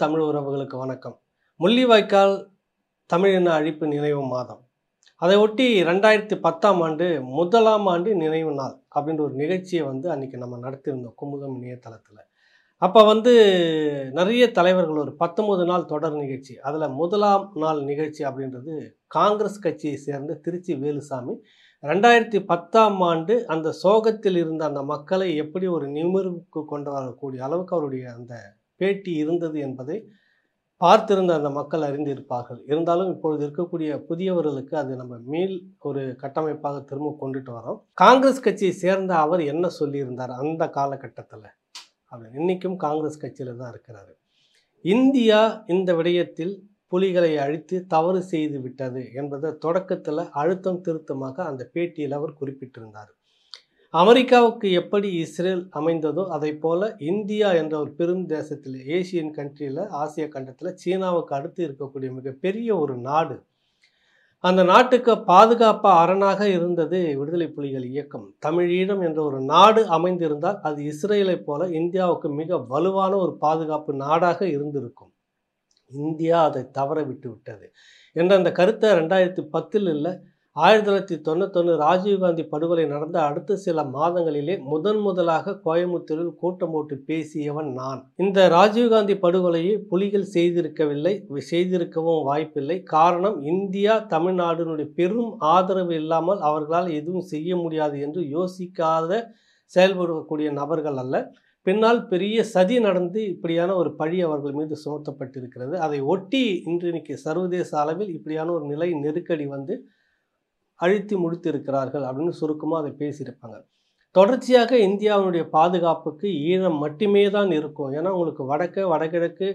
தமிழ் உறவுகளுக்கு வணக்கம். முள்ளிவாய்க்கால் தமிழ் என அழைப்பு நினைவு மாதம், அதை ஒட்டி 2010ஆம் ஆண்டு முதலாம் ஆண்டு நினைவு நாள் அப்படின்ற ஒரு நிகழ்ச்சியை அன்றைக்கி நம்ம நடத்தியிருந்தோம் குமுகம் இணையதளத்தில். அப்போ நிறைய தலைவர்கள் ஒரு 19 நாள் தொடர் நிகழ்ச்சி, அதில் முதலாம் நாள் நிகழ்ச்சி அப்படின்றது காங்கிரஸ் கட்சியை சேர்ந்த திருச்சி வேலுசாமி 2010ஆம் ஆண்டு அந்த சோகத்தில் இருந்த அந்த மக்களை எப்படி ஒரு நிமிர்வுக்கு கொண்டு வரக்கூடிய அளவுக்கு அவருடைய அந்த பேட்டி இருந்தது என்பதை பார்த்திருந்த அந்த மக்கள் அறிந்திருப்பார்கள். இருந்தாலும் இப்பொழுது இருக்கக்கூடிய புதியவர்களுக்கு அது நம்ம மீள் ஒரு கட்டமைப்பாக திரும்ப கொண்டுட்டு வரோம். காங்கிரஸ் கட்சியை சேர்ந்த அவர் என்ன சொல்லியிருந்தார் அந்த காலகட்டத்தில் அப்படின்னு, இன்றைக்கும் காங்கிரஸ் கட்சியில் தான் இருக்கிறாரு. இந்தியா இந்த விடயத்தில் புலிகளை அழித்து தவறு செய்து விட்டது என்பதை தொடக்கத்தில் அழுத்தம் திருத்தமாக அந்த பேட்டியில் அவர் குறிப்பிட்டிருந்தார். அமெரிக்காவுக்கு எப்படி இஸ்ரேல் அமைந்ததோ அதை போல் இந்தியா என்ற ஒரு பெரும் தேசத்தில், ஏசியன் கண்ட்ரியில், ஆசிய கண்டத்தில் சீனாவுக்கு அடுத்து இருக்கக்கூடிய மிகப்பெரிய ஒரு நாடு, அந்த நாட்டுக்கு பாதுகாப்பாக அரணாக இருந்தது விடுதலை புலிகள் இயக்கம். தமிழீழம் என்ற ஒரு நாடு அமைந்திருந்தால் அது இஸ்ரேலை போல இந்தியாவுக்கு மிக வலுவான ஒரு பாதுகாப்பு நாடாக இருந்திருக்கும். இந்தியா அதை தவற விட்டு விட்டது என்ற அந்த கருத்தை 2010 இல்லை, 1991 ராஜீவ்காந்தி படுகொலை நடந்த அடுத்த சில மாதங்களிலே முதலாக கோயம்புத்தூரில் கூட்டம் போட்டு பேசியவன் நான். இந்த ராஜீவ்காந்தி படுகொலையை புலிகள் செய்திருக்கவில்லை, செய்திருக்கவும் வாய்ப்பில்லை. காரணம், இந்தியா தமிழ்நாடுனுடைய பெரும் ஆதரவு இல்லாமல் அவர்களால் எதுவும் செய்ய முடியாது என்று யோசிக்காத செயல்படக்கூடிய நபர்கள் அல்ல. பின்னால் பெரிய சதி நடந்து இப்படியான ஒரு பழி அவர்கள் மீது சுமத்தப்பட்டிருக்கிறது. அதை ஒட்டி இன்றைக்கு சர்வதேச அளவில் இப்படியான ஒரு நிலை நெருக்கடி அழுத்தி முடித்திருக்கிறார்கள் அப்படின்னு சுருக்கமாக அதை பேசியிருப்பாங்க. தொடர்ச்சியாக இந்தியாவுடைய பாதுகாப்புக்கு ஈழம் மட்டுமே தான் இருக்கும். ஏன்னா உங்களுக்கு வடக்கு, வடகிழக்கு,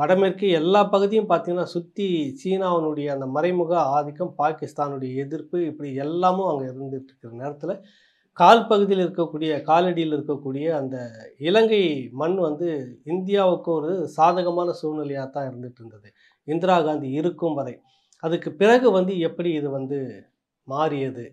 வடமேற்கு எல்லா பகுதியும் பார்த்திங்கன்னா சுற்றி சீனாவுடைய அந்த மறைமுக ஆதிக்கம், பாகிஸ்தானுடைய எதிர்ப்பு, இப்படி எல்லாமும் அங்கே இருந்துகிட்டு இருக்கிற நேரத்தில் கால் பகுதியில் இருக்கக்கூடிய, காலடியில் இருக்கக்கூடிய அந்த இலங்கை மண் இந்தியாவுக்கு ஒரு சாதகமான சூழ்நிலையாக தான் இருந்துகிட்டு இருந்தது இந்திரா காந்தி இருக்கும் வரை. அதுக்கு பிறகு எப்படி இது மாறியது,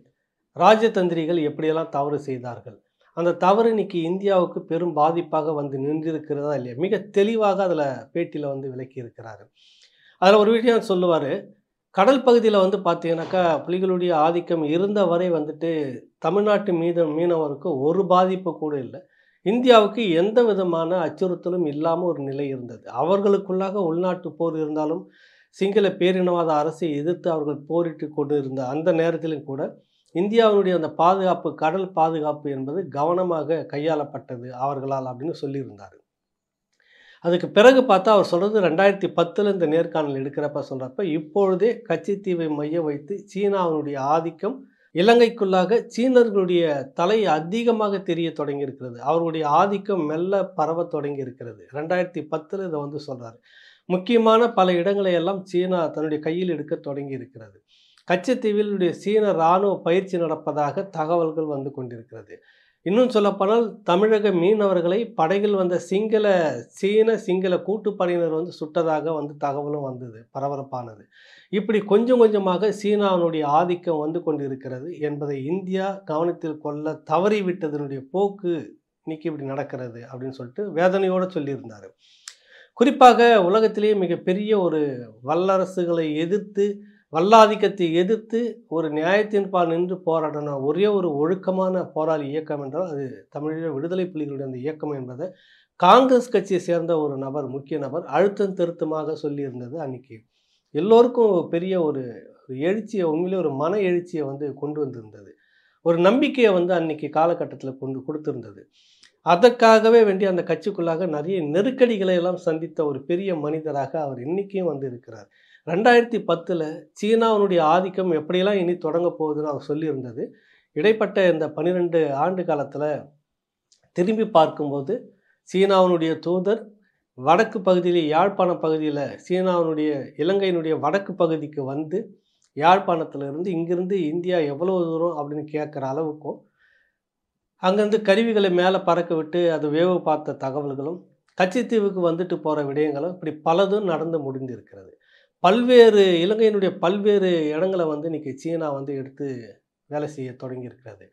ராஜதந்திரிகள் எப்படியெல்லாம் தவறு செய்தார்கள், அந்த தவறு இன்னைக்கு இந்தியாவுக்கு பெரும் பாதிப்பாக நின்றிருக்கிறதா இல்லையா, மிக தெளிவாக அதில் பேட்டியில் விளக்கி இருக்கிறாரு. அதில் ஒரு விஷயம் சொல்லுவார். கடல் பகுதியில் பார்த்தீங்கன்னாக்கா புலிகளுடைய ஆதிக்கம் இருந்த வரை தமிழ்நாட்டு மீனவருக்கு ஒரு பாதிப்பு கூட இல்லை, இந்தியாவுக்கு எந்த விதமான அச்சுறுத்தலும் இல்லாமல் ஒரு நிலை இருந்தது. அவர்களுக்குள்ளாக உள்நாட்டு போர் இருந்தாலும் சிங்கள பேரினவாத அரசை எதிர்த்து அவர்கள் போரிட்டு கொண்டு இருந்த அந்த நேரத்திலும் கூட இந்தியாவுடைய அந்த பாதுகாப்பு, கடல் பாதுகாப்பு என்பது கவனமாக கையாளப்பட்டது அவர்களால் அப்படின்னு சொல்லியிருந்தார். அதுக்கு பிறகு பார்த்தா அவர் சொல்கிறது 2010 இந்த நேர்காணல் எடுக்கிறப்ப சொல்கிறப்ப, இப்பொழுதே கச்சத்தீவை மையம் வைத்து சீனாவுடைய ஆதிக்கம் இலங்கைக்குள்ளாக சீனர்களுடைய தலை அதிகமாக தெரிய தொடங்கியிருக்கிறது, அவருடைய ஆதிக்கம் மெல்ல பரவ தொடங்கியிருக்கிறது. 2010 இதை சொல்கிறார். முக்கியமான பல இடங்களை எல்லாம் சீனா தன்னுடைய கையில் எடுக்க தொடங்கி இருக்கிறது. கச்சத்தீவில் சீன இராணுவ பயிற்சி நடப்பதாக தகவல்கள் கொண்டிருக்கிறது. இன்னும் சொல்லப்போனால் தமிழக மீனவர்களை படைகள் வந்த சீன சிங்கள கூட்டுப்படையினர் சுட்டதாக தகவலும் வந்தது, பரபரப்பானது. இப்படி கொஞ்சம் கொஞ்சமாக சீனாவினுடைய ஆதிக்கம் கொண்டிருக்கிறது என்பதை இந்தியா கவனத்தில் கொள்ள தவறிவிட்டதனுடைய போக்கு இன்னைக்கு இப்படி நடக்கிறது அப்படின்னு சொல்லிட்டு வேதனையோடு சொல்லியிருந்தார். குறிப்பாக உலகத்திலேயே மிகப்பெரிய ஒரு வல்லரசுகளை எதிர்த்து, வல்லாதிக்கத்தை எதிர்த்து ஒரு நியாயத்தின்பால் நின்று போராடின ஒரே ஒரு ஒழுக்கமான போராளி இயக்கம் என்றால் அது தமிழீழ விடுதலை புலிகளுடைய அந்த இயக்கம் என்பதை காங்கிரஸ் கட்சியை சேர்ந்த ஒரு நபர், முக்கிய நபர் அழுத்தம் திருத்தமாக சொல்லியிருந்தது. அன்றைக்கி எல்லோருக்கும் பெரிய ஒரு எழுச்சியை, உண்மையிலே ஒரு மன எழுச்சியை கொண்டு வந்திருந்தது, ஒரு நம்பிக்கையை அன்றைக்கி காலகட்டத்தில் கொடுத்துருந்தது. அதற்காகவே வேண்டிய அந்த கட்சிக்குள்ளாக நிறைய நெருக்கடிகளை எல்லாம் சந்தித்த ஒரு பெரிய மனிதராக அவர் இன்றைக்கும் இருக்கிறார். 2010 சீனாவுடைய ஆதிக்கம் எப்படியெல்லாம் இனி தொடங்க போகுதுன்னு அவர் சொல்லியிருந்தது. இடைப்பட்ட இந்த 12 ஆண்டு காலத்தில் திரும்பி பார்க்கும்போது சீனாவுடைய தூதர் வடக்கு பகுதியில், யாழ்ப்பாண பகுதியில், சீனாவுடைய இலங்கையினுடைய வடக்கு பகுதிக்கு யாழ்ப்பாணத்திலிருந்து இங்கிருந்து இந்தியா எவ்வளோ தூரம் அப்படின்னு கேட்குற அளவுக்கும் அங்கேருந்து கருவிகளை மேலே பறக்க விட்டு அது வேவு பார்த்த தகவல்களும், கச்சத்தீவுக்கு போகிற விடயங்களும் இப்படி பலதும் நடந்து முடிந்திருக்கிறது. பல்வேறு இலங்கையினுடைய பல்வேறு இடங்களை இன்றைக்கி சீனா எடுத்து வேலை செய்ய தொடங்கியிருக்கிறது.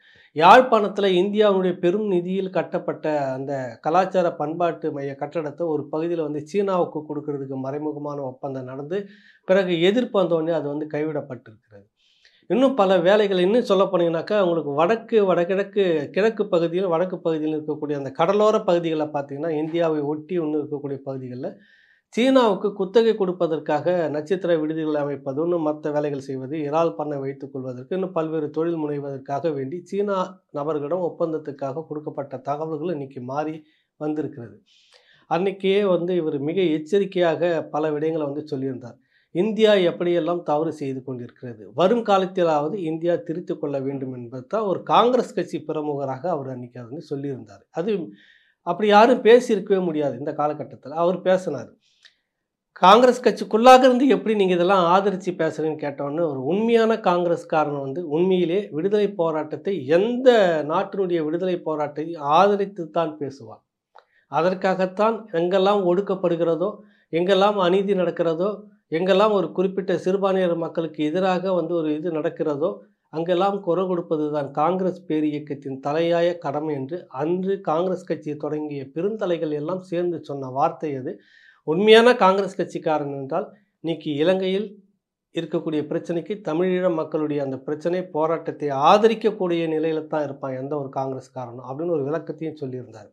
யாழ்ப்பாணத்தில் இந்தியாவுடைய பெரும் நிதியில் கட்டப்பட்ட அந்த கலாச்சார பண்பாட்டு மைய கட்டடத்தை ஒரு பகுதியில் வந்து சீனாவுக்கு கொடுக்கறதுக்கு மறைமுகமான ஒப்பந்தம் நடந்து பிறகு எதிர்ப்பு வந்தோடனே அது வந்து கைவிடப்பட்டிருக்கிறது. இன்னும் பல வேலைகள் இன்னும் சொல்ல போனீங்கன்னாக்கா உங்களுக்கு கிழக்கு பகுதியில் வடக்கு பகுதியில் இருக்கக்கூடிய அந்த கடலோர பகுதிகளில் பார்த்திங்கன்னா இந்தியாவை ஒட்டி ஒன்று இருக்கக்கூடிய பகுதிகளில் சீனாவுக்கு குத்தகை கொடுப்பதற்காக நட்சத்திர விடுதிகளை அமைப்பது ஒன்று, மற்ற வேலைகள் செய்வது, இறால் பண்ணை வைத்துக் கொள்வதற்கு, இன்னும் பல்வேறு தொழில் முனைவதற்காக வேண்டி சீனா நபர்களிடம் ஒப்பந்தத்துக்காக கொடுக்கப்பட்ட தகவல்கள் இன்றைக்கி மாறி வந்திருக்கிறது. அன்றைக்கே வந்து இவர் மிக எச்சரிக்கையாக பல விடயங்களை வந்து சொல்லியிருந்தார். இந்தியா எப்படியெல்லாம் தவறு செய்து கொண்டிருக்கிறது, வரும் காலத்திலாவது இந்தியா திருத்தி கொள்ள வேண்டும் என்பது தான் ஒரு காங்கிரஸ் கட்சி பிரமுகராக அவர் அன்றைக்கி வந்து சொல்லியிருந்தார். அது அப்படி யாரும் பேசியிருக்கவே முடியாது இந்த காலகட்டத்தில். அவர் பேசினார். காங்கிரஸ் கட்சிக்குள்ளாக இருந்து எப்படி நீங்கள் இதெல்லாம் ஆதரித்து பேசுகிறீங்கன்னு கேட்டோன்னு ஒரு உண்மையான காங்கிரஸ்காரன் வந்து உண்மையிலே விடுதலை போராட்டத்தை, எந்த நாட்டினுடைய விடுதலை போராட்டத்தையும் ஆதரித்து தான் பேசுவார். அதற்காகத்தான் எங்கெல்லாம் ஒடுக்கப்படுகிறதோ, எங்கெல்லாம் அநீதி நடக்கிறதோ, எங்கெல்லாம் ஒரு குறிப்பிட்ட சிறுபான்மையினர் மக்களுக்கு எதிராக வந்து ஒரு இது நடக்கிறதோ அங்கெல்லாம் குரல் கொடுப்பது தான் காங்கிரஸ் பேர் இயக்கத்தின் தலையாய கடமை என்று அன்று காங்கிரஸ் கட்சியை தொடங்கிய பெருந்தலைகள் எல்லாம் சேர்ந்து சொன்ன வார்த்தை அது. உண்மையான காங்கிரஸ் கட்சிக்காரன் என்றால் இன்னைக்கு இலங்கையில் இருக்கக்கூடிய பிரச்சனைக்கு தமிழீழ மக்களுடைய அந்த பிரச்சனை போராட்டத்தை ஆதரிக்கக்கூடிய நிலையில தான் இருப்பான் எந்த ஒரு காங்கிரஸ்காரனும் அப்படின்னு ஒரு விளக்கத்தையும் சொல்லியிருந்தார்.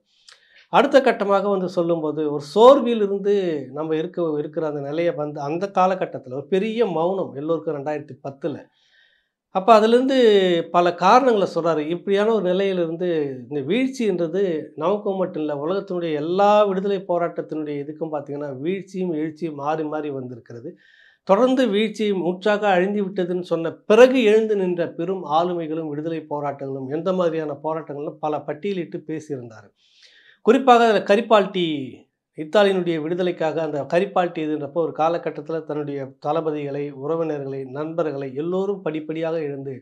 அடுத்த கட்டமாக வந்து சொல்லும்போது ஒரு சோர்விலிருந்து நம்ம இருக்கிற அந்த நிலையை வந்து அந்த காலகட்டத்தில் ஒரு பெரிய மௌனம் எல்லோருக்கும் 2010 அப்போ அதிலிருந்து பல காரணங்களை சொல்கிறாரு. இப்படியான ஒரு நிலையிலிருந்து இந்த வீழ்ச்சின்றது நமக்கு மட்டும் இல்லை, உலகத்தினுடைய எல்லா விடுதலை போராட்டத்தினுடைய இதுக்கும் பார்த்திங்கன்னா வீழ்ச்சியும் எழுச்சியும் மாறி மாறி வந்திருக்கிறது. தொடர்ந்து வீழ்ச்சி முற்றாக அழிந்து விட்டதுன்னு சொன்ன பிறகு எழுந்து நின்ற பெரும் ஆளுமைகளும் விடுதலை போராட்டங்களும் எந்த மாதிரியான போராட்டங்களும் பல பட்டியலிட்டு பேசியிருந்தார். குறிப்பாக அதில் கரிபால்டி, இத்தாலியினுடைய விடுதலைக்காக அந்த கரிபால்டி இதுன்றப்போ ஒரு காலகட்டத்தில் தன்னுடைய தளபதிகளை, உறவினர்களை, நண்பர்களை எல்லோரும் படிப்படியாக எழுந்து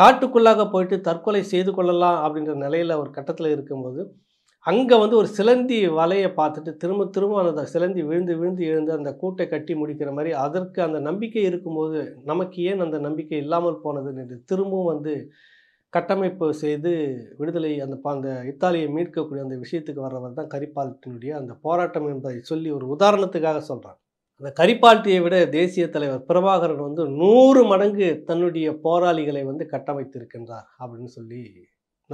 காட்டுக்குள்ளாக போயிட்டு தற்கொலை செய்து கொள்ளலாம் அப்படின்ற நிலையில் ஒரு கட்டத்தில் இருக்கும்போது அங்கே வந்து ஒரு சிலந்தி வலையை பார்த்துட்டு திரும்ப திரும்ப அந்த சிலந்தி விழுந்து விழுந்து எழுந்து அந்த கூட்டை கட்டி முடிக்கிற மாதிரி அதற்கு அந்த நம்பிக்கை இருக்கும்போது நமக்கு ஏன் அந்த நம்பிக்கை இல்லாமல் போனதுன்னு திரும்பவும் வந்து கட்டமைப்பு செய்து விடுதலை அந்த இத்தாலியை மீட்கக்கூடிய அந்த விஷயத்துக்கு வர்றவர் தான் கரிபால்டியினுடைய அந்த போராட்டம் என்பதை சொல்லி ஒரு உதாரணத்துக்காக சொல்கிறார். அந்த கரிபால்டியை விட தேசிய தலைவர் பிரபாகரன் வந்து 100 மடங்கு தன்னுடைய போராளிகளை வந்து கட்டமைத்திருக்கின்றார் அப்படின்னு சொல்லி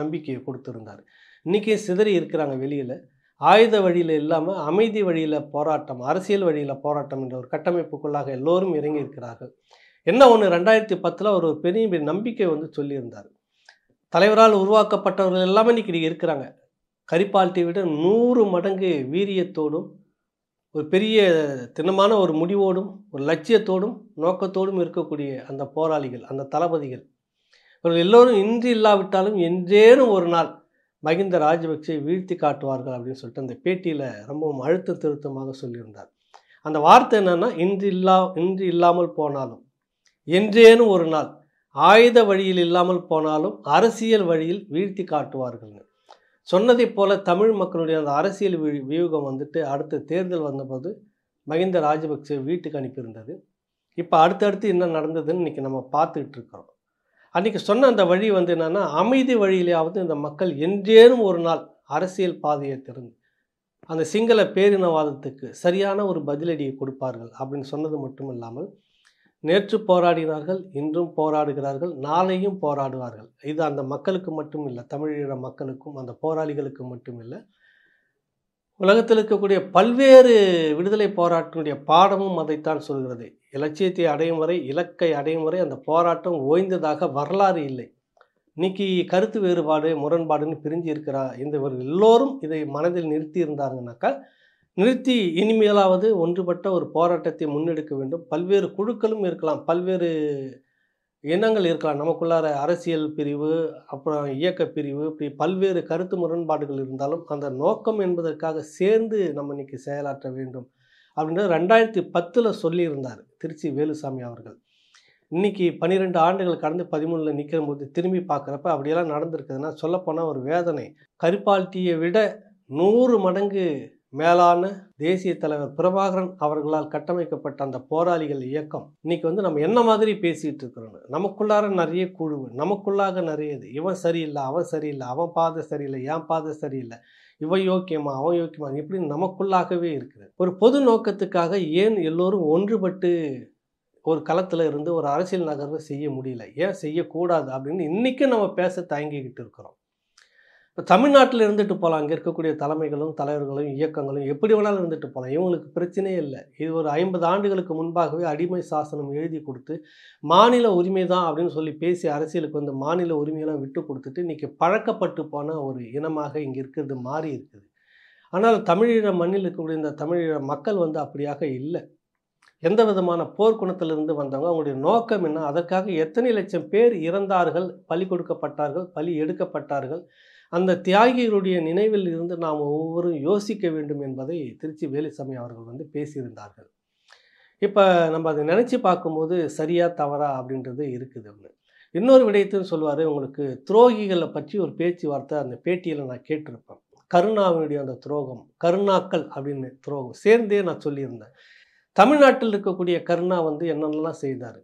நம்பிக்கையை கொடுத்துருந்தார். இன்றைக்கி சிதறி இருக்கிறாங்க வெளியில், ஆயுத வழியில் இல்லாமல் அமைதி வழியில் போராட்டம், அரசியல் வழியில் போராட்டம் என்ற ஒரு கட்டமைப்புக்குள்ளாக எல்லோரும் இறங்கி இருக்கிறார்கள். என்ன ஒன்று, 2010 ஒரு பெரிய நம்பிக்கை வந்து சொல்லியிருந்தார். தலைவரால் உருவாக்கப்பட்டவர்கள் எல்லாமே இன்றைக்கி இருக்கிறாங்க. கரிபால்டியை விட 100 மடங்கு வீரியத்தோடும் ஒரு பெரிய தினமான ஒரு முடிவோடும் ஒரு லட்சியத்தோடும் நோக்கத்தோடும் இருக்கக்கூடிய அந்த போராளிகள், அந்த தளபதிகள் இவர்கள் எல்லோரும் இன்று இல்லாவிட்டாலும் என்றேனும் ஒரு நாள் மகிந்த ராஜபக்ஷை வீழ்த்தி காட்டுவார்கள் அப்படின்னு சொல்லிட்டு அந்த பேட்டியில் ரொம்பவும் அழுத்த திருத்தமாக சொல்லியிருந்தார். அந்த வார்த்தை என்னென்னா, இன்று இல்லாமல் போனாலும் என்றேனும் ஒரு நாள் ஆயுத வழியில் இல்லாமல் போனாலும் அரசியல் வழியில் வீழ்த்தி காட்டுவார்கள் சொன்னதை போல தமிழ் மக்களுடைய அந்த அரசியல் வியூகம் வந்துட்டு அடுத்த தேர்தல் வந்தபோது மகிந்த ராஜபக்ஷ வீட்டுக்கு அனுப்பியிருந்தது. இப்போ அடுத்தடுத்து என்ன நடந்ததுன்னு இன்றைக்கி நம்ம பார்த்துக்கிட்டு இருக்கிறோம். அன்றைக்கி சொன்ன அந்த வழி வந்து என்னென்னா, அமைதி வழியிலேயாவது இந்த மக்கள் என்றேனும் ஒரு நாள் அரசியல் பாதையை திறந்து அந்த சிங்கள பேரினவாதத்துக்கு சரியான ஒரு பதிலடியை கொடுப்பார்கள் அப்படின்னு சொன்னது மட்டும் இல்லாமல் நேற்று போராடினார்கள், இன்றும் போராடுகிறார்கள், நாளையும் போராடுவார்கள். இது அந்த மக்களுக்கு மட்டும் இல்லை, தமிழீழ மக்களுக்கும் அந்த போராளிகளுக்கு மட்டும் இல்லை, உலகத்தில் இருக்கக்கூடிய பல்வேறு விடுதலை போராட்டத்தினுடைய பாடமும் அதைத்தான் சொல்கிறது. இலட்சியத்தை அடையும் வரை, இலக்கை அடையும் வரை அந்த போராட்டம் ஓய்ந்ததாக வரலாறு இல்லை. இன்னைக்கு கருத்து வேறுபாடு, முரண்பாடுன்னு பிரிஞ்சு இருக்கிறார் இந்த எல்லோரும் இதை மனதில் நிறுத்தி இருந்தாங்கன்னாக்கா நிறுத்தி இனிமேலாவது ஒன்றுபட்ட ஒரு போராட்டத்தை முன்னெடுக்க வேண்டும். பல்வேறு குழுக்களும் இருக்கலாம், பல்வேறு எண்ணங்கள் இருக்கலாம், நமக்குள்ளார அரசியல் பிரிவு, அப்புறம் இயக்க பிரிவு, இப்படி பல்வேறு கருத்து முரண்பாடுகள் இருந்தாலும் அந்த நோக்கம் என்பதற்காக சேர்ந்து நம்ம இன்னைக்கு செயலாற்ற வேண்டும் அப்படின்னு 2010 சொல்லியிருந்தார் திருச்சி வேலுசாமி அவர்கள். இன்றைக்கி 12 ஆண்டுகள் கடந்து 13 நிற்கிற போது திரும்பி பார்க்குறப்ப அப்படியெல்லாம் நடந்திருக்குதுன்னா சொல்லப்போனால் ஒரு வேதனை. கரிபால்டியை விட 100 மடங்கு மேலான தேசிய தலைவர் பிரபாகரன் அவர்களால் கட்டமைக்கப்பட்ட அந்த போராளிகள் இயக்கம் இன்னைக்கு வந்து நம்ம என்ன மாதிரி பேசிகிட்டு இருக்கிறோன்னு, நமக்குள்ளார நிறைய குழுவு, நமக்குள்ளாக நிறைய இது, இவன் சரியில்லை, அவன் சரியில்லை, அவன் பாதை சரியில்லை, என் பாதை சரியில்லை, இவன் யோக்கியமா, அவன் யோக்கியமா, இப்படி நமக்குள்ளாகவே இருக்கிறது. ஒரு பொது நோக்கத்துக்காக ஏன் எல்லோரும் ஒன்றுபட்டு ஒரு களத்தில் இருந்து ஒரு அரசியல் நகர்வு செய்ய முடியல, ஏன் செய்யக்கூடாது அப்படின்னு இன்றைக்கி நம்ம பேச தயங்கிக்கிட்டு இருக்கிறோம். இப்போ தமிழ்நாட்டில் இருந்துட்டு போகலாம், அங்கே இருக்கக்கூடிய தலைமைகளும் தலைவர்களும் இயக்கங்களும் எப்படி வேணாலும் இருந்துட்டு போகலாம், இவங்களுக்கு பிரச்சனையே இல்லை. இது ஒரு 50 ஆண்டுகளுக்கு முன்பாகவே அடிமை சாசனம் எழுதி கொடுத்து மாநில உரிமை தான் அப்படின்னு சொல்லி பேசி அரசியலுக்கு வந்து மாநில உரிமையெல்லாம் விட்டு கொடுத்துட்டு இன்றைக்கி பழக்கப்பட்டு போன ஒரு இனமாக இங்கே இருக்கிறது மாறி இருக்குது. ஆனால் தமிழீழ மண்ணில் இருக்கக்கூடிய இந்த தமிழீழ மக்கள் வந்து அப்படியாக இல்லை. எந்த விதமான போர்க்குணத்திலிருந்து வந்தவங்க, அவங்களுடைய நோக்கம் என்ன, அதற்காக எத்தனை லட்சம் பேர் இறந்தார்கள், பலி கொடுக்கப்பட்டார்கள், பலி எடுக்கப்பட்டார்கள், அந்த தியாகிகளுடைய நினைவில் இருந்து நாம் ஒவ்வொரு யோசிக்க வேண்டும் என்பதை திருச்சி வேலுசாமி அவர்கள் வந்து பேசியிருந்தார்கள். இப்போ நம்ம அதை நினச்சி பார்க்கும்போது சரியா தவறா அப்படின்றது இருக்குது. ஒன்று இன்னொரு விடயத்தையும் சொல்லுவார். உங்களுக்கு துரோகிகளை பற்றி ஒரு பேச்சுவார்த்தை அந்த பேட்டியில் நான் கேட்டிருப்பேன். கருணாவினுடைய அந்த துரோகம், கருணாக்கள் அப்படின்னு துரோகம் சேர்ந்தே நான் சொல்லியிருந்தேன். தமிழ்நாட்டில் இருக்கக்கூடிய கருணா வந்து என்னென்னலாம் செய்தார்,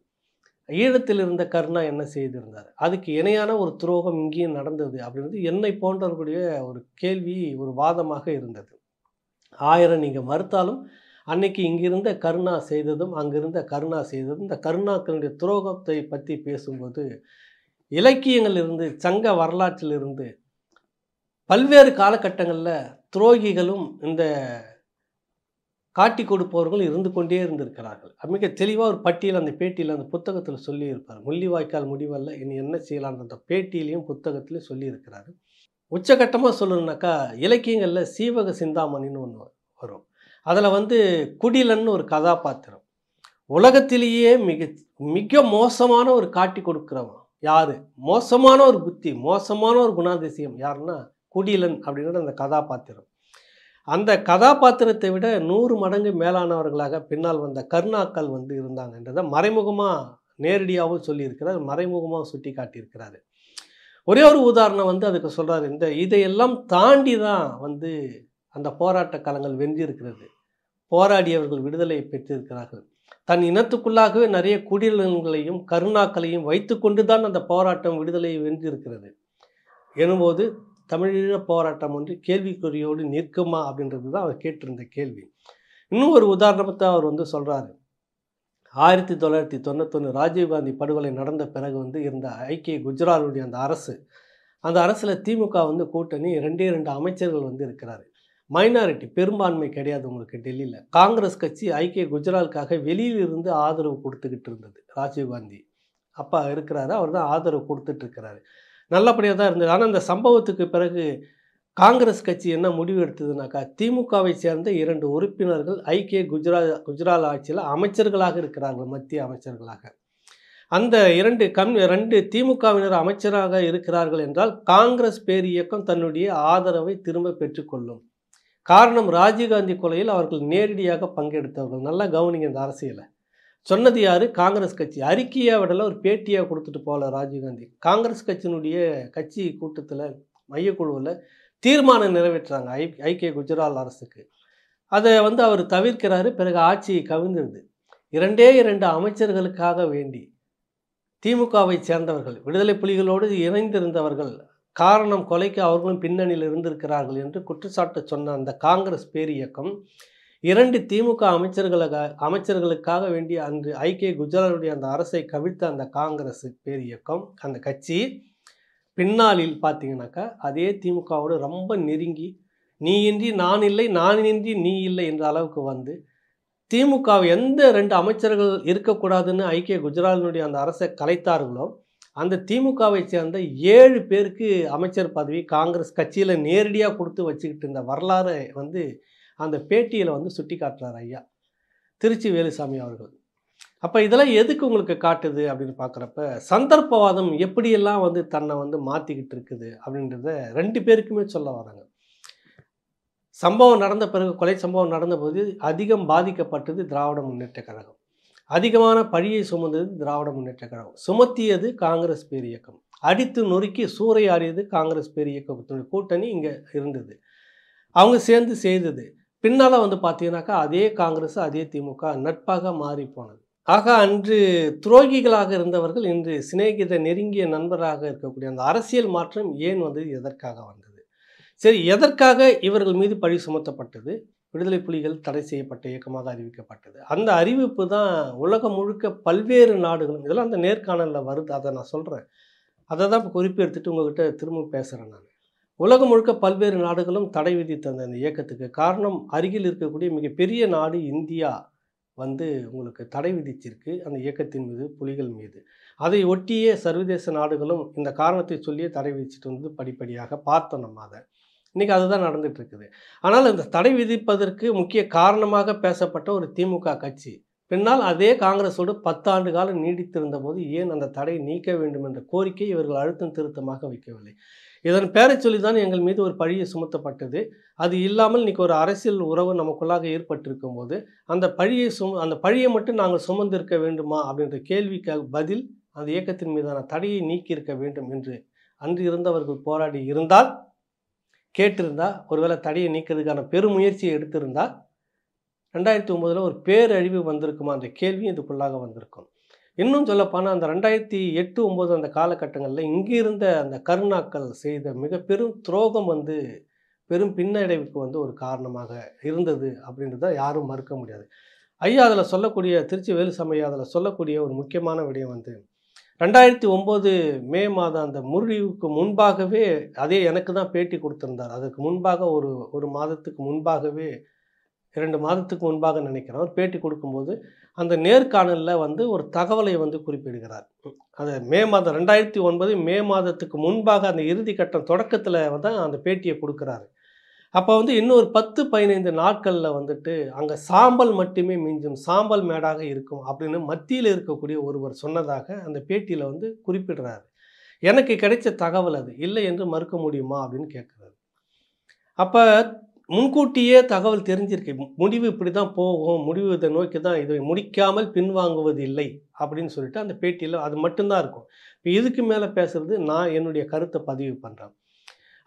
ஈழத்தில் இருந்த கருணா என்ன செய்திருந்தார், அதுக்கு இணையான ஒரு துரோகம் இங்கேயும் நடந்தது அப்படின்றது என்னை போன்றவர்களுடைய ஒரு கேள்வி, ஒரு வாதமாக இருந்தது. ஆயிரம் நீங்கள் மறுத்தாலும் அன்னைக்கு இங்கிருந்த கருணா செய்ததும் அங்கிருந்த கருணா செய்ததும் இந்த கருணாக்களுடைய துரோகத்தை பற்றி பேசும்போது இலக்கியங்களிலிருந்து, சங்க வரலாற்றிலிருந்து பல்வேறு காலகட்டங்களில் துரோகிகளும் இந்த காட்டி கொடுப்பவர்கள் இருந்து கொண்டே இருந்திருக்கிறார்கள். மிக தெளிவாக ஒரு பட்டியல் அந்த பேட்டியில் அந்த புத்தகத்தில் சொல்லியிருப்பார். முள்ளிவாய்க்கால் முடிவல்ல இனி என்ன செய்யலான்ற அந்த பேட்டியிலையும் புத்தகத்திலையும் சொல்லியிருக்கிறாரு. உச்சகட்டமாக சொல்லணுன்னாக்கா இலக்கியங்களில் சீவக சிந்தாமணின்னு ஒன்று வரும். அதில் வந்து குடிலன்னு ஒரு கதாபாத்திரம், உலகத்திலேயே மிக மிக மோசமான ஒரு காட்டி கொடுக்குறவன் யார், மோசமான ஒரு புத்தி, மோசமான ஒரு குணாதிசயம் யாருன்னா குடிலன் அப்படிங்கிற அந்த கதாபாத்திரம். அந்த கதாபாத்திரத்தை விட 100 மடங்கு மேலானவர்களாக பின்னால் வந்த கருணாக்கள் வந்து இருந்தாங்கன்றதை மறைமுகமாக நேரடியாகவும் சொல்லியிருக்கிறார், மறைமுகமாக சுட்டி காட்டியிருக்கிறாரு. ஒரே ஒரு உதாரணம் வந்து அதுக்கு சொல்கிறார். இந்த இதையெல்லாம் தாண்டி தான் வந்து அந்த போராட்ட காலங்கள் வென்றிருக்கிறது, போராடியவர்கள் விடுதலை பெற்றிருக்கிறார்கள். தன் இனத்துக்குள்ளாகவே நிறைய குடியல்களையும் கருணாக்களையும் வைத்து கொண்டு தான் அந்த போராட்டம் விடுதலையை வென்றிருக்கிறது எனும்போது தமிழீழ போராட்டம் ஒன்று கேள்விக்குறியோடு நிற்குமா அப்படின்றது தான் அவர் கேட்டிருந்த கேள்வி. இன்னும் ஒரு உதாரணத்தை அவர் வந்து சொல்கிறாரு. 1991 ராஜீவ் காந்தி படுகொலை நடந்த பிறகு வந்து இருந்த ஐ.கே. குஜராளுடைய அந்த அரசு, அந்த அரசில் திமுக வந்து கூட்டணி 2 அமைச்சர்கள் வந்து இருக்கிறாரு. மைனாரிட்டி, பெரும்பான்மை கிடையாது உங்களுக்கு டெல்லியில். காங்கிரஸ் கட்சி ஐ.கே. குஜராளுக்காக வெளியிலிருந்து ஆதரவு கொடுத்துக்கிட்டு இருந்தது. ராஜீவ் காந்தி அப்பா இருக்கிறாரு, அவர் தான் ஆதரவு கொடுத்துட்ருக்கிறாரு. நல்லபடியாக தான் இருந்தது. ஆனால் இந்த சம்பவத்துக்கு பிறகு காங்கிரஸ் கட்சி என்ன முடிவு எடுத்ததுனாக்கா, திமுகவை சேர்ந்த 2 உறுப்பினர்கள் ஐ.கே. குஜராள் ஆட்சியில் அமைச்சர்களாக இருக்கிறார்கள், மத்திய அமைச்சர்களாக. அந்த 2 திமுகவினர் அமைச்சராக இருக்கிறார்கள் என்றால் காங்கிரஸ் பேர் இயக்கம் தன்னுடைய ஆதரவை திரும்ப பெற்றுக்கொள்ளும். காரணம், ராஜீவ்காந்தி கொலையில் அவர்கள் நேரடியாக பங்கெடுத்தவர்கள். நல்லா கவனிங்க, இந்த அரசியலை சொன்னது யார், காங்கிரஸ் கட்சி. அறிக்கையை விடல ஒரு பேட்டியாக கொடுத்துட்டு போகல ராஜீவ்காந்தி. காங்கிரஸ் கட்சியினுடைய கட்சி கூட்டத்தில், மையக்குழுவில் தீர்மானம் நிறைவேற்றுறாங்க ஐ.கே. குஜராள் அரசுக்கு. அதை வந்து அவர் தவிர்க்கிறாரு. பிறகு ஆட்சியை கவிழ்ந்துடுது. 2 அமைச்சர்களுக்காக வேண்டி திமுகவை சேர்ந்தவர்கள், விடுதலை புலிகளோடு இணைந்திருந்தவர்கள், காரணம் கொலைக்கு அவர்களும் பின்னணியில் இருந்திருக்கிறார்கள் என்று குற்றச்சாட்டு சொன்ன அந்த காங்கிரஸ் பேரியக்கம் 2 திமுக அமைச்சர்களுக்காக வேண்டிய அன்று ஐ.கே. குஜராளுடைய அந்த அரசை கவிழ்த்த அந்த காங்கிரஸ் பேர் இயக்கம், அந்த கட்சி பின்னாளில் பார்த்தீங்கன்னாக்கா அதே திமுகவோடு ரொம்ப நெருங்கி நீ இன்றி நான் இல்லை, நான் இன்றி நீ இல்லை என்ற அளவுக்கு வந்து திமுகவை எந்த 2 அமைச்சர்கள் இருக்கக்கூடாதுன்னு ஐ.கே. குஜராளுடைய அந்த அரசை கலைத்தார்களோ அந்த திமுகவை சேர்ந்த 7 பேருக்கு அமைச்சர் பதவி காங்கிரஸ் கட்சியில் நேரடியாக கொடுத்து வச்சுக்கிட்டு இந்த வரலாறை வந்து அந்த பேட்டியில் வந்து சுட்டி காட்டுறார் ஐயா திருச்சி வேலுசாமி அவர்கள். அப்போ இதெல்லாம் எதுக்கு உங்களுக்கு காட்டுது அப்படின்னு பார்க்குறப்ப, சந்தர்ப்பவாதம் எப்படியெல்லாம் வந்து தன்னை வந்து மாற்றிக்கிட்டு இருக்குது அப்படின்றத 2 பேருக்குமே சொல்ல வராங்க. சம்பவம் நடந்த பிறகு, கொலை சம்பவம் நடந்தபோது அதிகம் பாதிக்கப்பட்டது திராவிட முன்னேற்ற கழகம், அதிகமான பழியை சுமந்தது திராவிட முன்னேற்ற கழகம், சுமத்தியது காங்கிரஸ் பேர் இயக்கம், அடித்து நொறுக்கி சூறையாடியது காங்கிரஸ் பேர் இயக்கத்தினுடைய கூட்டணி இங்கே இருந்தது, அவங்க சேர்ந்து செய்தது. பின்னால் வந்து பார்த்தீங்கன்னாக்கா அதே காங்கிரஸ் அதே திமுக நட்பாக மாறி போனது. ஆக அன்று துரோகிகளாக இருந்தவர்கள் இன்று சிநேகித நெருங்கிய நண்பராக இருக்கக்கூடிய அந்த அரசியல் மாற்றம் ஏன் வந்தது, எதற்காக வந்தது, சரி எதற்காக இவர்கள் மீது பழி சுமத்தப்பட்டது, விடுதலை புலிகள் தடை செய்யப்பட்ட இயக்கமாக அறிவிக்கப்பட்டது. அந்த அறிவிப்பு தான் உலகம் முழுக்க பல்வேறு நாடுகளும் இதெல்லாம் அந்த நேர்காணலில் வருது, அதை நான் சொல்கிறேன், அதை தான் இப்போ குறிப்பெடுத்துட்டு உங்ககிட்ட திரும்ப பேசுகிறேன் நான். உலகம் முழுக்க பல்வேறு நாடுகளும் தடை விதித்த அந்த இயக்கத்துக்கு காரணம் அருகில் இருக்கக்கூடிய மிகப்பெரிய நாடு இந்தியா வந்து உங்களுக்கு தடை விதிச்சிருக்கு அந்த இயக்கத்தின் மீது, புலிகள் மீது. அதை ஒட்டியே சர்வதேச நாடுகளும் இந்த காரணத்தை சொல்லியே தடை விதிச்சுட்டு வந்து படிப்படியாக பார்த்தோம் நம்ம அதை. இன்றைக்கி அதுதான் நடந்துகிட்டு இருக்குது. ஆனால் இந்த தடை விதிப்பதற்கு முக்கிய காரணமாக பேசப்பட்ட ஒரு திமுக கட்சி பின்னால் அதே காங்கிரஸோடு 10 ஆண்டு காலம் நீடித்திருந்த போது ஏன் அந்த தடை நீக்க வேண்டும் என்ற கோரிக்கை இவர்கள் அழுத்தம் திருத்தமாக வைக்கவில்லை. இதன் பேரை சொல்லி தான் எங்கள் மீது ஒரு பழியை சுமத்தப்பட்டது. அது இல்லாமல் இன்றைக்கி ஒரு அரசியல் உறவு நமக்குள்ளாக ஏற்பட்டிருக்கும் போது அந்த பழியை அந்த பழியை மட்டும் நாங்கள் சுமந்திருக்க வேண்டுமா அப்படின்ற கேள்விக்காக பதில் அந்த இயக்கத்தின் மீதான தடையை நீக்கியிருக்க வேண்டும் என்று அன்று இருந்தவர்கள் போராடி இருந்தால், கேட்டிருந்தால், ஒருவேளை தடையை நீக்கிறதுக்கான பெருமுயற்சியை எடுத்திருந்தால் 2009 ஒரு பேரழிவு வந்திருக்குமா அந்த கேள்வியும் இதுக்குள்ளாக வந்திருக்கும். இன்னும் சொல்லப்போனால் அந்த 2008-2009 அந்த காலகட்டங்களில் இங்கே இருந்த அந்த கருணாக்கள் செய்த மிக பெரும் துரோகம் வந்து பெரும் பின்னடைவுக்கு வந்து ஒரு காரணமாக இருந்தது அப்படின்றத யாரும் மறுக்க முடியாது. ஐயா அதில் சொல்லக்கூடிய திருச்சி வேலுசாமி அதில் சொல்லக்கூடிய ஒரு முக்கியமான விடயம் வந்து 2009 மே மாதம் அந்த முரளிவுக்கு முன்பாகவே அதே எனக்கு தான் பேட்டி கொடுத்துருந்தார். அதுக்கு முன்பாக ஒரு மாதத்துக்கு முன்பாகவே 2 மாதத்துக்கு முன்பாக நினைக்கிறேன் ஒரு பேட்டி கொடுக்கும்போது அந்த நேர்காணலில் வந்து ஒரு தகவலை வந்து குறிப்பிடுகிறார். அது மே மாதத்துக்கு முன்பாக அந்த இறுதி கட்டம் தொடக்கத்தில் வந்து அந்த பேட்டியை கொடுக்குறாரு. அப்போ வந்து இன்னொரு 10-15 நாட்களில் வந்துட்டு அங்கே சாம்பல் மட்டுமே மிஞ்சும், சாம்பல் மேடாக இருக்கும் அப்படின்னு மத்தியில் இருக்கக்கூடிய ஒருவர் சொன்னதாக அந்த பேட்டியில் வந்து குறிப்பிடுறாரு. எனக்கு கிடைச்ச தகவல் அது, இல்லை என்று மறுக்க முடியுமா அப்படின்னு கேட்குறாரு. அப்போ முன்கூட்டியே தகவல் தெரிஞ்சிருக்கு, முடிவு இப்படி தான் போகும், முடிவு இதை நோக்கி தான், இதை முடிக்காமல் பின்வாங்குவது இல்லை அப்படின்னு சொல்லிட்டு அந்த பேட்டியில் அது மட்டும்தான் இருக்கும். இப்போ இதுக்கு மேலே பேசுகிறது நான் என்னுடைய கருத்தை பதிவு பண்ணுறேன்.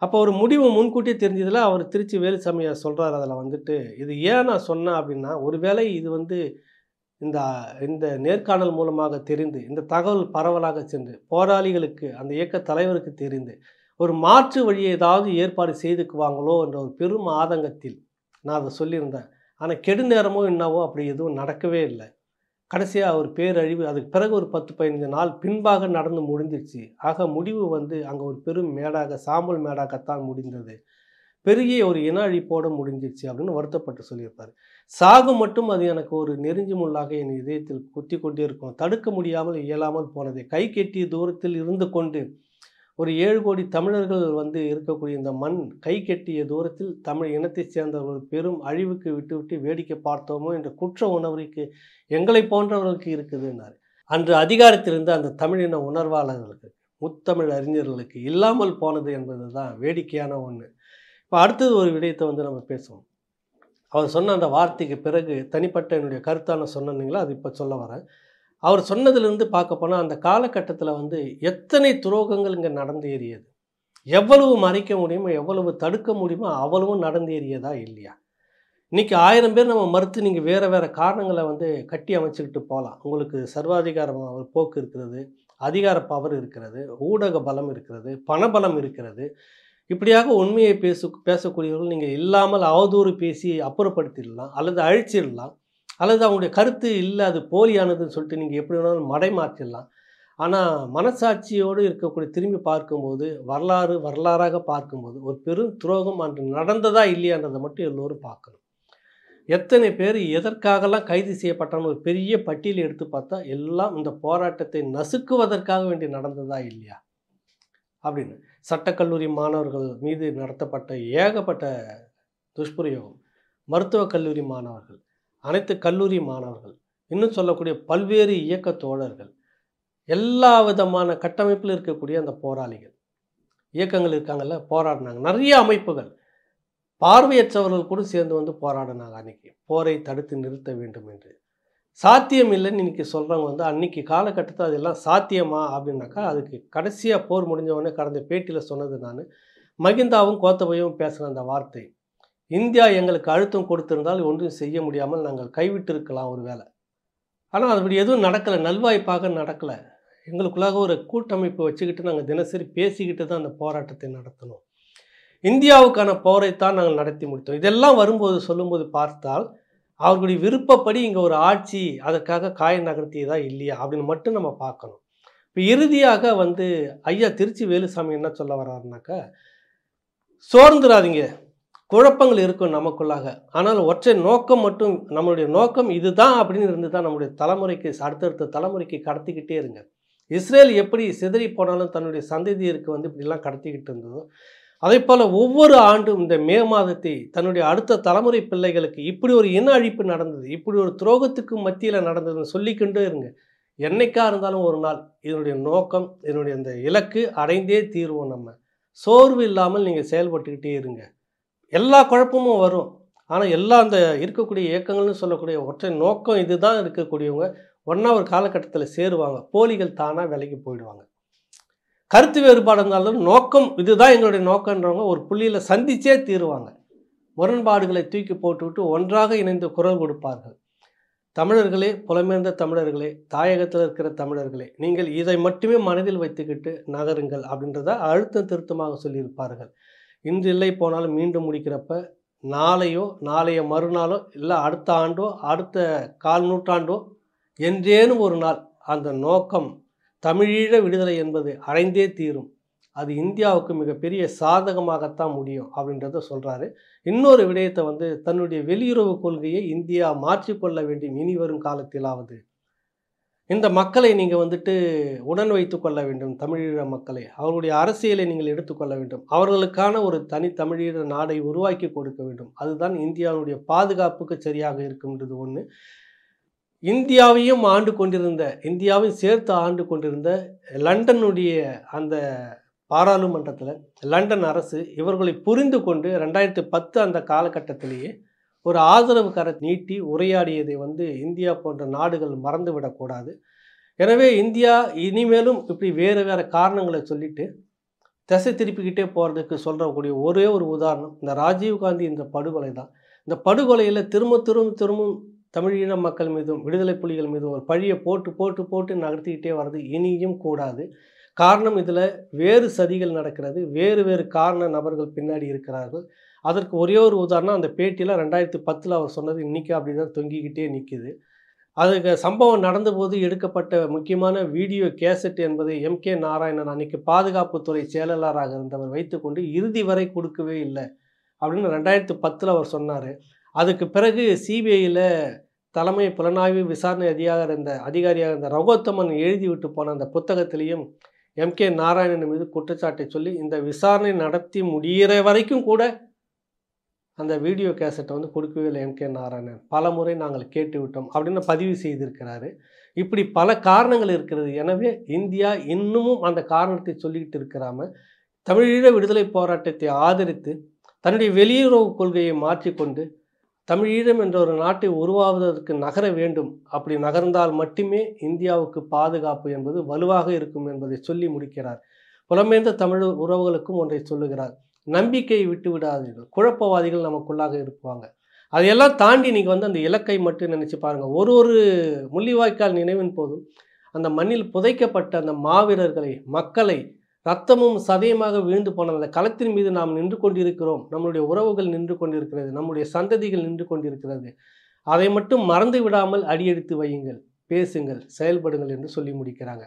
அப்போ ஒரு முடிவு முன்கூட்டியே தெரிஞ்சதில் அவர் திருச்சி வேலுசாமியை சொல்கிறார். அதில் வந்துட்டு இது ஏன் நான் சொன்னேன் அப்படின்னா, ஒருவேளை இது வந்து இந்த நேர்காணல் மூலமாக தெரிந்து, இந்த தகவல் பரவலாக சென்று போராளிகளுக்கு அந்த இயக்க தலைவருக்கு தெரிந்து ஒரு மாற்று வழியை ஏதாவது ஏற்பாடு செய்துக்குவாங்களோ என்ற ஒரு பெரும் ஆதங்கத்தில் நான் அதை சொல்லியிருந்தேன். ஆனால் கெடுநேரமோ என்னவோ அப்படி எதுவும் நடக்கவே இல்லை. கடைசியாக ஒரு பேரழிவு அதுக்கு பிறகு ஒரு 10-15 நாள் பின்பாக நடந்து முடிஞ்சிருச்சு. ஆக முடிவு வந்து அங்கே ஒரு பெரும் மேடாக, சாம்பல் மேடாகத்தான் முடிந்தது, பெரிய ஒரு இன அழிப்போடு முடிஞ்சிருச்சு அப்படின்னு வருத்தப்பட்டு சொல்லியிருப்பார். சாகு மட்டும் அது எனக்கு ஒரு நெருஞ்சி முள்ளாக என் இதயத்தில் குத்தி கொண்டே இருக்கும், தடுக்க முடியாமல் இயலாமல் போனது. கை கெட்டிய தூரத்தில் இருந்து கொண்டு ஒரு 7 கோடி தமிழர்கள் வந்து இருக்கக்கூடிய இந்த மண் கை கெட்டிய தூரத்தில் தமிழ் இனத்தைச் சேர்ந்த ஒரு பெரும் அழிவுக்கு விட்டுவிட்டு வேடிக்கை பார்த்தோமோ என்ற குற்ற உணர்வுக்கு எங்களை போன்றவர்களுக்கு இருக்குதுன்னாரு. அன்று அதிகாரத்திலிருந்து அந்த தமிழின உணர்வாளர்களுக்கு, முத்தமிழ் அறிஞர்களுக்கு இல்லாமல் போனது என்பது தான் வேடிக்கையான ஒன்று. இப்போ அடுத்தது ஒரு விடயத்தை வந்து நம்ம பேசுவோம். அவர் சொன்ன அந்த வார்த்தைக்கு பிறகு தனிப்பட்ட என்னுடைய கருத்தான சொன்னீங்களா, அது இப்போ சொல்ல வரேன். அவர் சொன்னதிலிருந்து பார்க்க போனால் அந்த காலகட்டத்தில் வந்து எத்தனை துரோகங்கள் இங்கே நடந்து ஏறியது, எவ்வளவு மறைக்க முடியுமோ எவ்வளவு தடுக்க முடியுமோ அவ்வளவும் நடந்து ஏறியதா இல்லையா. இன்றைக்கி 1000 பேர் நம்ம மறுத்து நீங்கள் வேறு காரணங்களை வந்து கட்டி அமைச்சிக்கிட்டு போகலாம். உங்களுக்கு சர்வாதிகார போக்கு இருக்கிறது, அதிகார பவர் இருக்கிறது, ஊடக பலம் இருக்கிறது, பணபலம் இருக்கிறது. இப்படியாக உண்மையை பேசக்கூடியவர்கள் நீங்கள் இல்லாமல் அவதூறு பேசி அப்புறப்படுத்திடலாம், அல்லது அழிச்சிடலாம், அல்லது அவங்களுடைய கருத்து இல்லை அது போலியானதுன்னு சொல்லிட்டு நீங்கள் எப்படி வேணாலும் மடை மாற்றிடலாம். ஆனால் மனசாட்சியோடு இருக்கக்கூடிய திரும்பி பார்க்கும்போது, வரலாறாக பார்க்கும்போது ஒரு பெரும் துரோகம் அன்று நடந்ததா இல்லையான்றதை மட்டும் எல்லோரும் பார்க்கணும். எத்தனை பேர் எதற்காகலாம் கைது செய்யப்பட்டான்னு ஒரு பெரிய பட்டியலை எடுத்து பார்த்தா எல்லாம் இந்த போராட்டத்தை நசுக்குவதற்காக வேண்டி நடந்ததா இல்லையா அப்படின்னு. சட்டக்கல்லூரி மாணவர்கள் மீது நடத்தப்பட்ட ஏகப்பட்ட துஷ்பிரயோகம், மருத்துவக் கல்லூரி மாணவர்கள், அனைத்து கல்லூரி மாணவர்கள், இன்னும் சொல்லக்கூடிய பல்வேறு இயக்க தோழர்கள், எல்லா விதமான கட்டமைப்பில் இருக்கக்கூடிய அந்த போராளிகள், இயக்கங்கள் இருக்காங்கல்ல, போராடினாங்க. நிறைய அமைப்புகள் பார்வையற்றவர்கள் கூட சேர்ந்து வந்து போராடினாங்க அன்றைக்கி, போரை தடுத்து நிறுத்த வேண்டும் என்று. சாத்தியம் இல்லைன்னு இன்றைக்கி சொல்கிறவங்க வந்து அன்றைக்கி காலகட்டத்தில் அதெல்லாம் சாத்தியமா அப்படின்னாக்கா, அதுக்கு கடைசியாக போர் முடிஞ்சவொடனே கடந்த பேட்டியில் சொன்னது நான், மகிந்தாவும் கோத்தபயும் பேசின அந்த வார்த்தை, இந்தியா எங்களுக்கு அழுத்தம் கொடுத்திருந்தால் ஒன்றும் செய்ய முடியாமல் நாங்கள் கைவிட்டிருக்கலாம் ஒரு வேளை. ஆனால் அதுபடி எதுவும் நடக்கலை, நல்வாய்ப்பாக நடக்கலை. எங்களுக்குள்ளாக ஒரு கூட்டமைப்பு வச்சுக்கிட்டு நாங்கள் தினசரி பேசிக்கிட்டு தான் அந்த போராட்டத்தை நடத்தணும். இந்தியாவுக்கான போரைத்தான் நாங்கள் நடத்தி முடித்தோம். இதெல்லாம் வரும்போது சொல்லும்போது பார்த்தால் அவர்களுடைய விருப்பப்படி இங்கே ஒரு ஆட்சி அதற்காக காய நகர்த்தியதா இல்லையா அப்படின்னு மட்டும் நம்ம பார்க்கணும். இப்போ இறுதியாக ஐயா திருச்சி வேலுசாமி என்ன சொல்ல வர்றாருனாக்கா, சோர்ந்துடாதீங்க, குழப்பங்கள் இருக்கும் நமக்குள்ளாக, ஆனால் ஒற்றை நோக்கம் மட்டும், நம்மளுடைய நோக்கம் இதுதான் அப்படின்னு இருந்து தான் நம்மளுடைய தலைமுறைக்கு அடுத்தடுத்த தலைமுறைக்கு கடத்திக்கிட்டே இருங்க. இஸ்ரேல் எப்படி சிதறி போனாலும் தன்னுடைய சந்ததியருக்கு இப்படிலாம் கடத்திக்கிட்டு இருந்ததோ அதே போல் ஒவ்வொரு ஆண்டும் இந்த மே மாதத்தை தன்னுடைய அடுத்த தலைமுறை பிள்ளைகளுக்கு இப்படி ஒரு இன அழிப்பு நடந்தது, இப்படி ஒரு துரோகத்துக்கு மத்தியில் நடந்ததுன்னு சொல்லிக்கிட்டே இருங்க. என்னைக்கா இருந்தாலும் ஒரு நாள் இதனுடைய நோக்கம், இதனுடைய அந்த இலக்கு அடைந்தே தீர்வோம். நம்ம சோர்வு இல்லாமல் நீங்கள் செயல்பட்டுக்கிட்டே இருங்க. எல்லா குழப்பமும் வரும், ஆனால் எல்லா அந்த இருக்கக்கூடிய இயக்கங்கள்னு சொல்லக்கூடிய ஒற்றை நோக்கம் இது தான் இருக்கக்கூடியவங்க ஒன்றா ஒரு காலகட்டத்தில் சேருவாங்க, போலிகள் தானாக விலகி போயிடுவாங்க. கருத்து வேறுபாடு இருந்தாலும் நோக்கம் இதுதான் எங்களுடைய நோக்கன்றவங்க ஒரு புள்ளியில் சந்திச்சே தீருவாங்க. முரண்பாடுகளை தூக்கி போட்டுவிட்டு ஒன்றாக இணைந்து குரல் கொடுப்பார்கள். தமிழர்களே, புலமேர்ந்த தமிழர்களே, தாயகத்தில் இருக்கிற தமிழர்களே, நீங்கள் இதை மட்டுமே மனதில் வைத்துக்கிட்டு நகருங்கள் அப்படின்றத அழுத்தம் திருத்தமாக சொல்லியிருப்பார்கள். இன்று இல்லை போனாலும் மீண்டும் முடிக்கிறப்ப நாளையோ நாளைய மறுநாளோ இல்லை அடுத்த ஆண்டோ அடுத்த கால் நூற்றாண்டோ என்றேனும் ஒரு நாள் அந்த நோக்கம் தமிழீழ விடுதலை என்பது அடைந்தே தீரும். அது இந்தியாவுக்கு மிகப்பெரிய சாதகமாகத்தான் முடியும் அப்படின்றத சொல்கிறாரு. இன்னொரு விடயத்தை தன்னுடைய வெளியுறவு கொள்கையை இந்தியா மாற்றிக்கொள்ள வேண்டும் இனி வரும் காலத்திலாவது. இந்த மக்களை நீங்கள் உடன் வைத்து கொள்ள வேண்டும், தமிழீழ மக்களை, அவர்களுடைய அரசியலை நீங்கள் எடுத்துக்கொள்ள வேண்டும், அவர்களுக்கான ஒரு தனி தமிழீழ நாடை உருவாக்கி கொடுக்க வேண்டும். அதுதான் இந்தியாவுடைய பாதுகாப்புக்கு சரியாக இருக்கும்ன்றது ஒன்று. இந்தியாவையும் ஆண்டு கொண்டிருந்த, இந்தியாவையும் சேர்த்து ஆண்டு கொண்டிருந்த லண்டனுடைய அந்த பாராளுமன்றத்தில் லண்டன் அரசு இவர்களை புரிந்து கொண்டு 2010 அந்த காலகட்டத்திலேயே ஒரு ஆதரவு கர நீட்டி உரையாடியதை இந்தியா போன்ற நாடுகள் மறந்துவிடக்கூடாது. எனவே இந்தியா இனிமேலும் இப்படி வேறு வேறு காரணங்களை சொல்லிட்டு திசை திருப்பிக்கிட்டே போகிறதுக்கு சொல்கிறக்கூடிய ஒரே ஒரு உதாரணம் இந்த ராஜீவ்காந்தி இந்த படுகொலை தான். இந்த படுகொலையில் திரும்ப தமிழீழ மக்கள் மீதும் விடுதலை புலிகள் மீதும் ஒரு பழியை போட்டு நகர்த்திக்கிட்டே வர்றது இனியும் கூடாது. காரணம், இதில் வேறு சதிகள் நடக்கிறது, வேறு காரண நபர்கள் பின்னாடி இருக்கிறார்கள். அதற்கு ஒரே ஒரு உதாரணம் அந்த பேட்டியில் 2010 அவர் சொன்னது இன்றைக்கி அப்படி தான் தொங்கிக்கிட்டே நிற்கிது. அதுக்கு சம்பவம் நடந்தபோது எடுக்கப்பட்ட முக்கியமான வீடியோ கேசட் என்பதை MK நாராயணன் அன்றைக்கு பாதுகாப்புத்துறை செயலாளராக இருந்தவர் வைத்துக்கொண்டு இறுதி வரை கொடுக்கவே இல்லை அப்படின்னு 2010 அவர் சொன்னார். அதுக்கு பிறகு CBI தலைமை புலனாய்வு விசாரணை அதிகாரியாக இருந்த ரகோத்தமன் எழுதிவிட்டு போன அந்த புத்தகத்திலையும் MK நாராயணன் மீது குற்றச்சாட்டை சொல்லி இந்த விசாரணை நடத்தி முடிகிற வரைக்கும் கூட அந்த வீடியோ கேசட்டை கொடுக்கவே இல்லை MK நாராயணன். பல முறை நாங்கள் கேட்டுவிட்டோம் அப்படின்னு பதிவு செய்திருக்கிறாரு. இப்படி பல காரணங்கள் இருக்கிறது. எனவே இந்தியா இன்னமும் அந்த காரணத்தை சொல்லிக்கிட்டு இருக்கிறாமல் தமிழீழ விடுதலை போராட்டத்தை ஆதரித்து தன்னுடைய வெளியுறவு கொள்கையை மாற்றிக்கொண்டு தமிழீழம் என்ற ஒரு நாட்டை உருவாவதற்கு நகர வேண்டும். அப்படி நகர்ந்தால் மட்டுமே இந்தியாவுக்கு பாதுகாப்பு என்பது வலுவாக இருக்கும் என்பதை சொல்லி முடிக்கிறார். புலமேந்த தமிழ் உறவுகளுக்கும் ஒன்றை சொல்லுகிறார், நம்பிக்கையை விட்டு விடாதீர்கள். குழப்பவாதிகள் நமக்குள்ளாக இருப்பாங்க, அதையெல்லாம் தாண்டி நீங்கள் அந்த இலக்கை மட்டும் நினச்சி பாருங்கள். ஒரு முள்ளிவாய்க்கால் நினைவின் போதும் அந்த மண்ணில் புதைக்கப்பட்ட அந்த மாவீரர்களை, மக்களை, ரத்தமும் சதயமாக வீழ்ந்து போன அந்த களத்தின் மீது நாம் நின்று கொண்டிருக்கிறோம். நம்முடைய உறவுகள் நின்று கொண்டிருக்கிறது, நம்முடைய சந்ததிகள் நின்று கொண்டிருக்கிறது. அதை மட்டும் மறந்து விடாமல் அடியெடுத்து வையுங்கள், பேசுங்கள், செயல்படுங்கள் என்று சொல்லி முடிக்கிறாங்க.